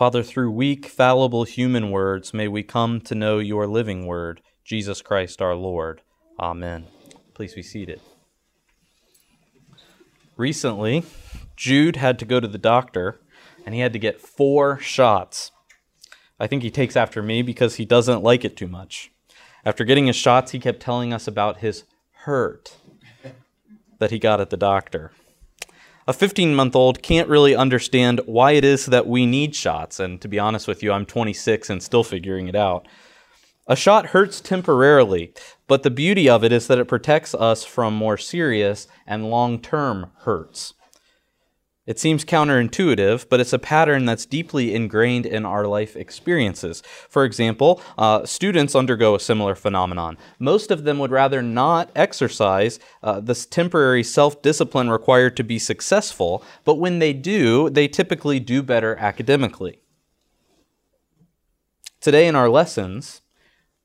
Father, through weak, fallible human words, may we come to know your living word, Jesus Christ our Lord. Amen. Please be seated. Recently, Jude had to go to the doctor, and he had to get 4 shots. I think he takes after me because he doesn't like it too much. After getting his shots, he kept telling us about his hurt that he got at the doctor. A 15-month-old can't really understand why it is that we need shots, and to be honest with you, I'm 26 and still figuring it out. A shot hurts temporarily, but the beauty of it is that it protects us from more serious and long-term hurts. It seems counterintuitive, but it's a pattern that's deeply ingrained in our life experiences. For example, students undergo a similar phenomenon. Most of them would rather not exercise this temporary self-discipline required to be successful, but when they do, they typically do better academically. Today in our lessons,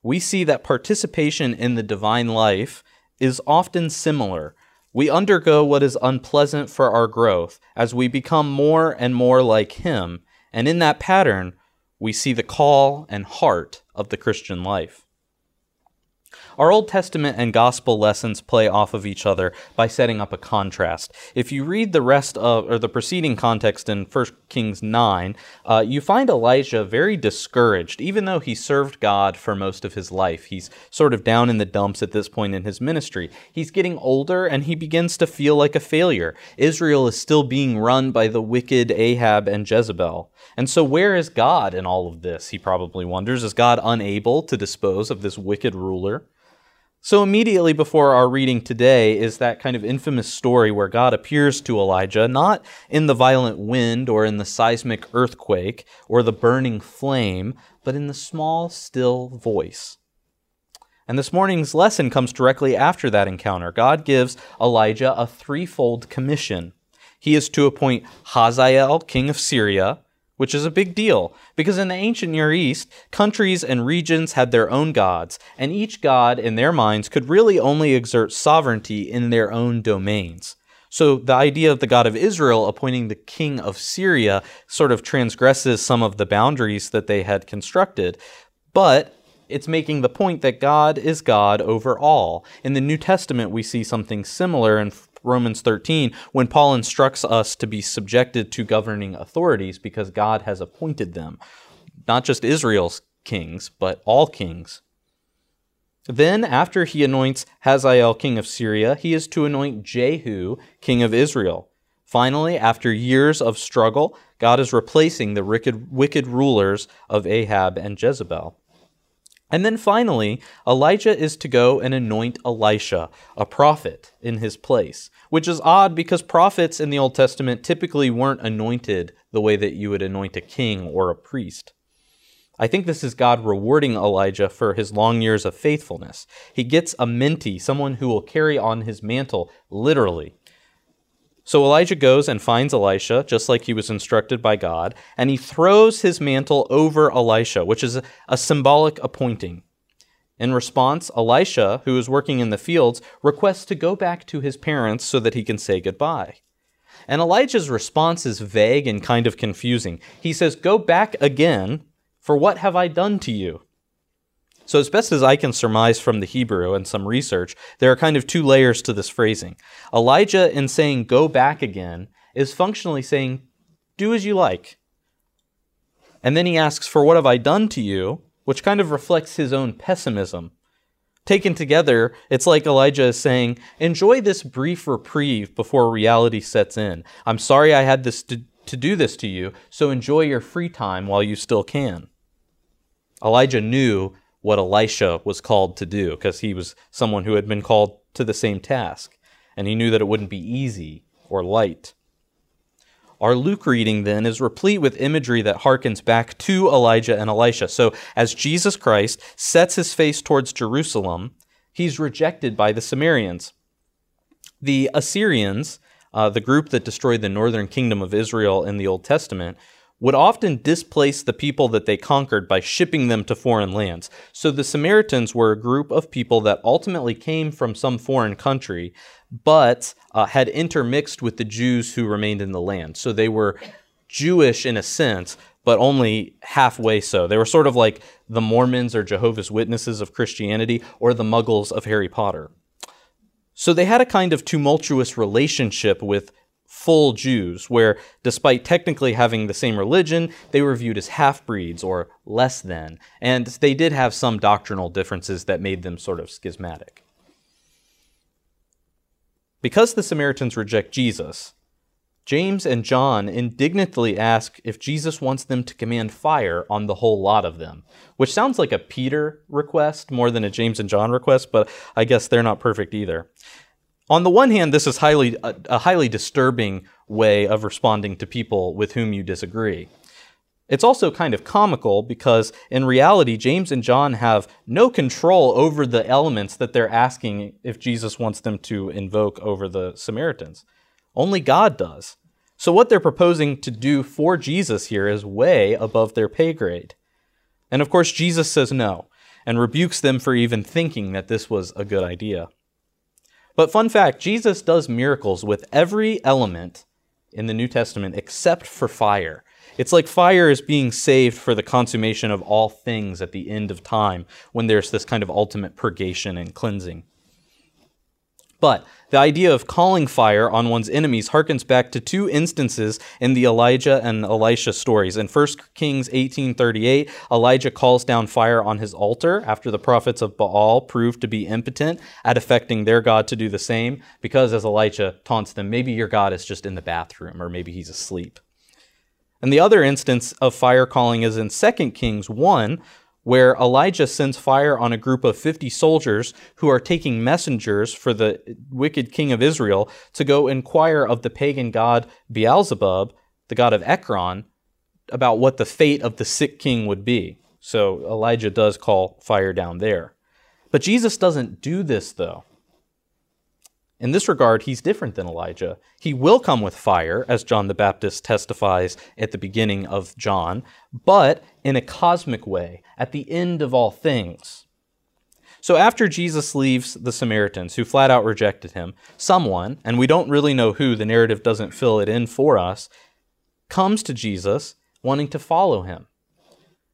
we see that participation in the divine life is often similar. We undergo what is unpleasant for our growth as we become more and more like Him, and in that pattern, we see the call and heart of the Christian life. Our Old Testament and Gospel lessons play off of each other by setting up a contrast. If you read the rest of, or the preceding context in 1 Kings 9, you find Elijah very discouraged, even though he served God for most of his life. He's sort of down in the dumps at this point in his ministry. He's getting older, and he begins to feel like a failure. Israel is still being run by the wicked Ahab and Jezebel. And so where is God in all of this, he probably wonders. Is God unable to dispose of this wicked ruler? So immediately before our reading today is that kind of infamous story where God appears to Elijah, not in the violent wind or in the seismic earthquake or the burning flame, but in the small, still voice. And this morning's lesson comes directly after that encounter. God gives Elijah a 3-fold commission. He is to appoint Hazael, king of Syria, which is a big deal, because in the ancient Near East, countries and regions had their own gods, and each god, in their minds, could really only exert sovereignty in their own domains. So the idea of the God of Israel appointing the king of Syria sort of transgresses some of the boundaries that they had constructed, but it's making the point that God is God over all. In the New Testament, we see something similar in Romans 13, when Paul instructs us to be subjected to governing authorities because God has appointed them, not just Israel's kings, but all kings. Then, after he anoints Hazael, king of Syria, he is to anoint Jehu, king of Israel. Finally, after years of struggle, God is replacing the wicked rulers of Ahab and Jezebel. And then finally, Elijah is to go and anoint Elisha, a prophet, in his place, which is odd because prophets in the Old Testament typically weren't anointed the way that you would anoint a king or a priest. I think this is God rewarding Elijah for his long years of faithfulness. He gets a mentee, someone who will carry on his mantle, literally. So Elijah goes and finds Elisha, just like he was instructed by God, and he throws his mantle over Elisha, which is a symbolic appointing. In response, Elisha, who is working in the fields, requests to go back to his parents so that he can say goodbye. And Elijah's response is vague and kind of confusing. He says, "Go back again, for what have I done to you?" So as best as I can surmise from the Hebrew and some research, there are kind of 2 layers to this phrasing. Elijah, in saying, "go back again," is functionally saying, "do as you like." And then he asks, "for what have I done to you?" which kind of reflects his own pessimism. Taken together, it's like Elijah is saying, enjoy this brief reprieve before reality sets in. I'm sorry I had this to do this to you, so enjoy your free time while you still can. Elijah knew what Elisha was called to do, because he was someone who had been called to the same task, and he knew that it wouldn't be easy or light. Our Luke reading, then, is replete with imagery that harkens back to Elijah and Elisha. So as Jesus Christ sets his face towards Jerusalem, he's rejected by the Samaritans. The Assyrians, the group that destroyed the northern kingdom of Israel in the Old Testament, would often displace the people that they conquered by shipping them to foreign lands. So the Samaritans were a group of people that ultimately came from some foreign country, but had intermixed with the Jews who remained in the land. So they were Jewish in a sense, but only halfway so. They were sort of like the Mormons or Jehovah's Witnesses of Christianity or the Muggles of Harry Potter. So they had a kind of tumultuous relationship with full Jews, where despite technically having the same religion, they were viewed as half-breeds or less than, and they did have some doctrinal differences that made them sort of schismatic. Because the Samaritans reject Jesus, James and John indignantly ask if Jesus wants them to command fire on the whole lot of them, which sounds like a Peter request more than a James and John request, but I guess they're not perfect either. On the one hand, this is a highly disturbing way of responding to people with whom you disagree. It's also kind of comical because in reality, James and John have no control over the elements that they're asking if Jesus wants them to invoke over the Samaritans. Only God does. So what they're proposing to do for Jesus here is way above their pay grade. And of course, Jesus says no and rebukes them for even thinking that this was a good idea. But fun fact, Jesus does miracles with every element in the New Testament except for fire. It's like fire is being saved for the consummation of all things at the end of time when there's this kind of ultimate purgation and cleansing. But the idea of calling fire on one's enemies harkens back to two instances in the Elijah and Elisha stories. In 1 Kings 18:38, Elijah calls down fire on his altar after the prophets of Baal proved to be impotent at affecting their God to do the same, because as Elijah taunts them, maybe your God is just in the bathroom or maybe he's asleep. And the other instance of fire calling is in 2 Kings 1, where Elijah sends fire on a group of 50 soldiers who are taking messengers for the wicked king of Israel to go inquire of the pagan god Beelzebub, the god of Ekron, about what the fate of the sick king would be. So Elijah does call fire down there. But Jesus doesn't do this, though. In this regard, he's different than Elijah. He will come with fire, as John the Baptist testifies at the beginning of John, but in a cosmic way, at the end of all things. So after Jesus leaves the Samaritans, who flat out rejected him, someone, and we don't really know who, the narrative doesn't fill it in for us, comes to Jesus wanting to follow him.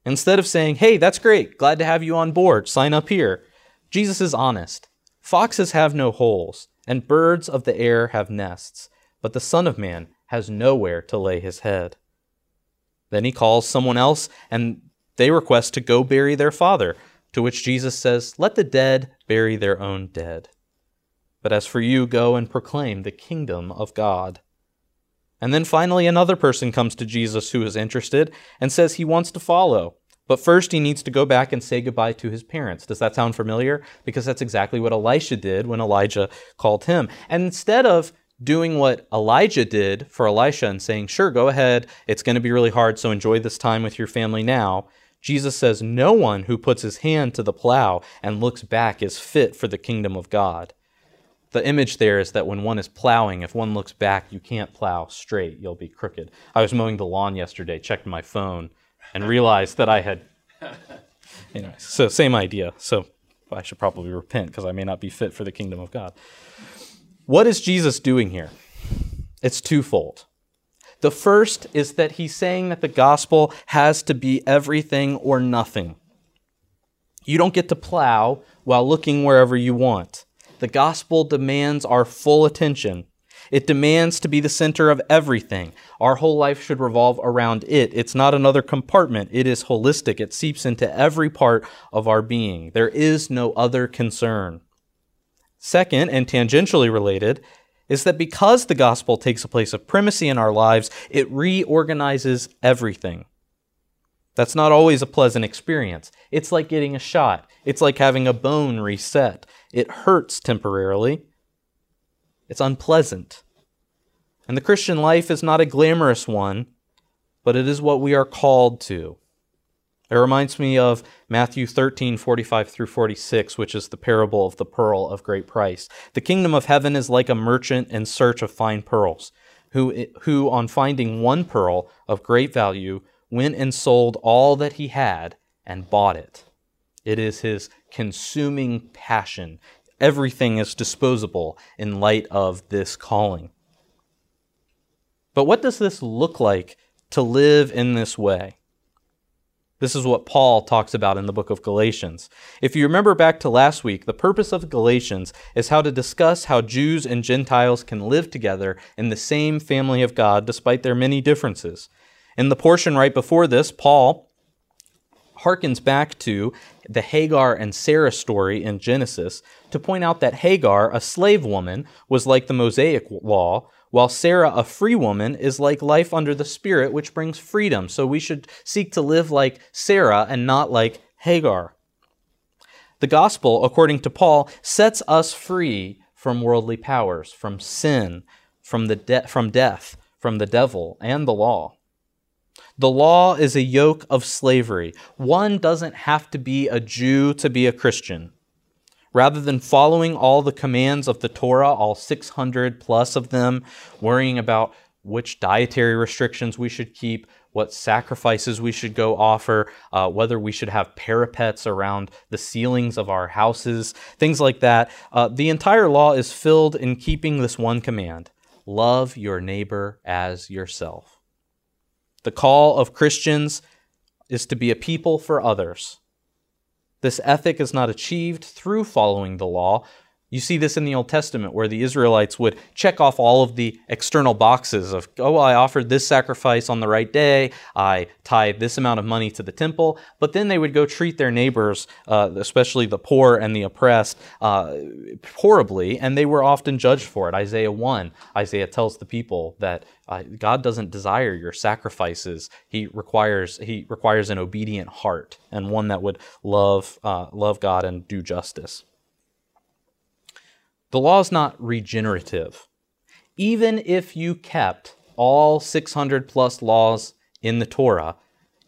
Instead of saying, hey, that's great, glad to have you on board, sign up here, Jesus is honest. Foxes have no holes, and birds of the air have nests, but the Son of Man has nowhere to lay his head. Then he calls someone else, and they request to go bury their father, to which Jesus says, let the dead bury their own dead. But as for you, go and proclaim the kingdom of God. And then finally, another person comes to Jesus who is interested and says he wants to follow. But first, he needs to go back and say goodbye to his parents. Does that sound familiar? Because that's exactly what Elisha did when Elijah called him. And instead of doing what Elijah did for Elisha and saying, sure, go ahead, it's going to be really hard, so enjoy this time with your family now, Jesus says no one who puts his hand to the plow and looks back is fit for the kingdom of God. The image there is that when one is plowing, if one looks back, you can't plow straight, you'll be crooked. I was mowing the lawn yesterday, checked my phone, and realized that I had... Anyway, so same idea. So I should probably repent because I may not be fit for the kingdom of God. What is Jesus doing here? It's twofold. The first is that he's saying that the gospel has to be everything or nothing. You don't get to plow while looking wherever you want. The gospel demands our full attention. It demands to be the center of everything. Our whole life should revolve around it. It's not another compartment. It is holistic. It seeps into every part of our being. There is no other concern. Second, and tangentially related, is that because the gospel takes a place of primacy in our lives, it reorganizes everything. That's not always a pleasant experience. It's like getting a shot. It's like having a bone reset. It hurts temporarily. It's unpleasant. And the Christian life is not a glamorous one, but it is what we are called to. It reminds me of Matthew 13:45-46, which is the parable of the pearl of great price. The kingdom of heaven is like a merchant in search of fine pearls, who on finding one pearl of great value, went and sold all that he had and bought it. It is his consuming passion. Everything is disposable in light of this calling. But what does this look like to live in this way? This is what Paul talks about in the book of Galatians. If you remember back to last week, the purpose of Galatians is how to discuss how Jews and Gentiles can live together in the same family of God despite their many differences. In the portion right before this, Paul harkens back to the Hagar and Sarah story in Genesis to point out that Hagar, a slave woman, was like the Mosaic law, while Sarah, a free woman, is like life under the Spirit, which brings freedom. So we should seek to live like Sarah and not like Hagar. The gospel, according to Paul, sets us free from worldly powers, from sin, from death, from the devil, and the law. The law is a yoke of slavery. One doesn't have to be a Jew to be a Christian. Rather than following all the commands of the Torah, all 600 plus of them, worrying about which dietary restrictions we should keep, what sacrifices we should go offer, whether we should have parapets around the ceilings of our houses, things like that, the entire law is filled in keeping this one command: love your neighbor as yourself. The call of Christians is to be a people for others. This ethic is not achieved through following the law. You see this in the Old Testament, where the Israelites would check off all of the external boxes of, oh, I offered this sacrifice on the right day, I tied this amount of money to the temple, but then they would go treat their neighbors, especially the poor and the oppressed, horribly, and they were often judged for it. Isaiah 1, Isaiah tells the people that God doesn't desire your sacrifices. He requires an obedient heart and one that would love God and do justice. The law is not regenerative. Even if you kept all 600 plus laws in the Torah,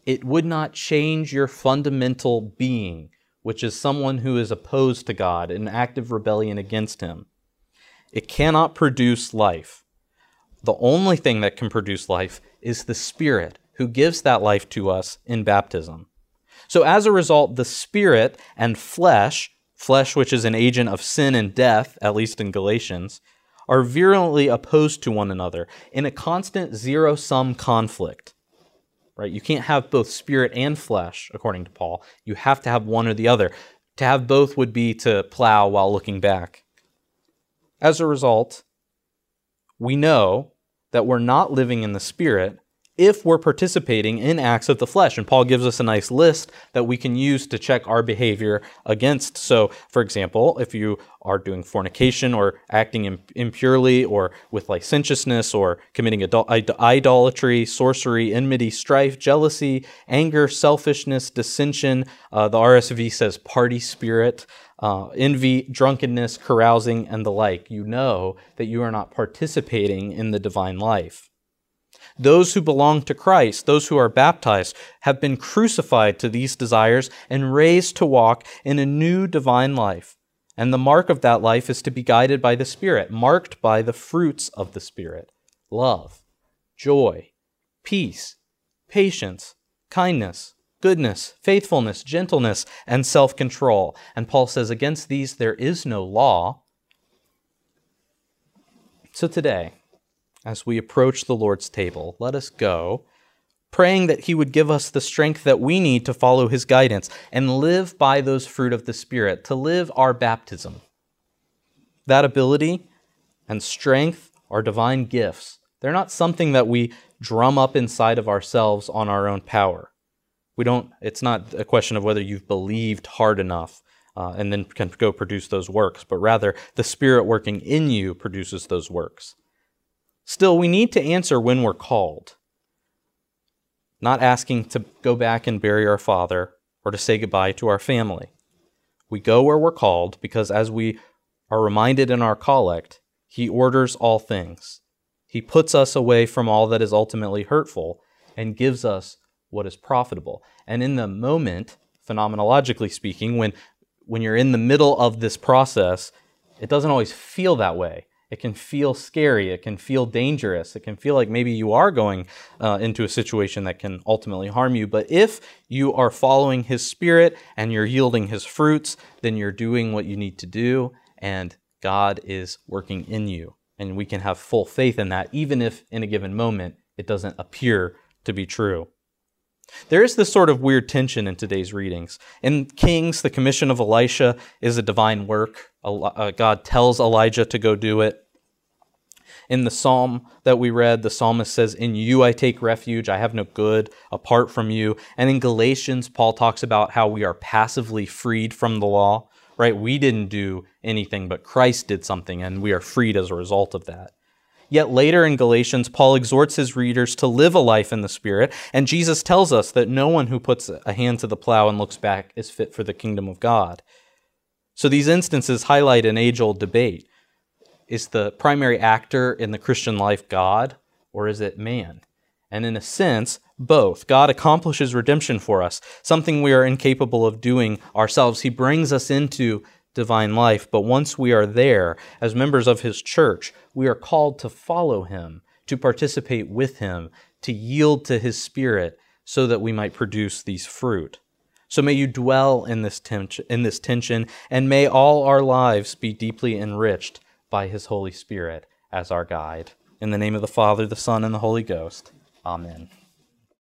it would not change your fundamental being, which is someone who is opposed to God, in active rebellion against Him. It cannot produce life. The only thing that can produce life is the Spirit, who gives that life to us in baptism. So as a result, the Spirit and flesh, which is an agent of sin and death, at least in Galatians, are virulently opposed to one another in a constant zero-sum conflict. Right? You can't have both spirit and flesh, according to Paul. You have to have one or the other. To have both would be to plow while looking back. As a result, we know that we're not living in the Spirit if we're participating in acts of the flesh. And Paul gives us a nice list that we can use to check our behavior against. So, for example, if you are doing fornication or acting impurely or with licentiousness or committing idolatry, sorcery, enmity, strife, jealousy, anger, selfishness, dissension, the RSV says party spirit, envy, drunkenness, carousing, and the like, you know that you are not participating in the divine life. Those who belong to Christ, those who are baptized, have been crucified to these desires and raised to walk in a new divine life. And the mark of that life is to be guided by the Spirit, marked by the fruits of the Spirit: love, joy, peace, patience, kindness, goodness, faithfulness, gentleness, and self-control. And Paul says, against these there is no law. So today, as we approach the Lord's table, let us go, praying that He would give us the strength that we need to follow His guidance and live by those fruit of the Spirit, to live our baptism. That ability and strength are divine gifts. They're not something that we drum up inside of ourselves on our own power. It's not a question of whether you've believed hard enough and then can go produce those works, but rather the Spirit working in you produces those works. Still, we need to answer when we're called. Not asking to go back and bury our father or to say goodbye to our family. We go where we're called because, as we are reminded in our collect, He orders all things. He puts us away from all that is ultimately hurtful and gives us what is profitable. And in the moment, phenomenologically speaking, when you're in the middle of this process, it doesn't always feel that way. It can feel scary, it can feel dangerous, it can feel like maybe you are going into a situation that can ultimately harm you. But if you are following His Spirit and you're yielding His fruits, then you're doing what you need to do, and God is working in you. And we can have full faith in that, even if in a given moment it doesn't appear to be true. There is this sort of weird tension in today's readings. In Kings, the commission of Elisha is a divine work. God tells Elijah to go do it. In the psalm that we read, the psalmist says, "In you I take refuge, I have no good apart from you." And in Galatians, Paul talks about how we are passively freed from the law, right? We didn't do anything, but Christ did something, and we are freed as a result of that. Yet later in Galatians, Paul exhorts his readers to live a life in the Spirit, and Jesus tells us that no one who puts a hand to the plow and looks back is fit for the kingdom of God. So these instances highlight an age-old debate. Is the primary actor in the Christian life God, or is it man? And in a sense, both. God accomplishes redemption for us, something we are incapable of doing ourselves. He brings us into divine life, but once we are there, as members of His church, we are called to follow Him, to participate with Him, to yield to His Spirit, so that we might produce these fruit. So may you dwell in this tension, and may all our lives be deeply enriched by His Holy Spirit as our guide. In the name of the Father, the Son, and the Holy Ghost. Amen.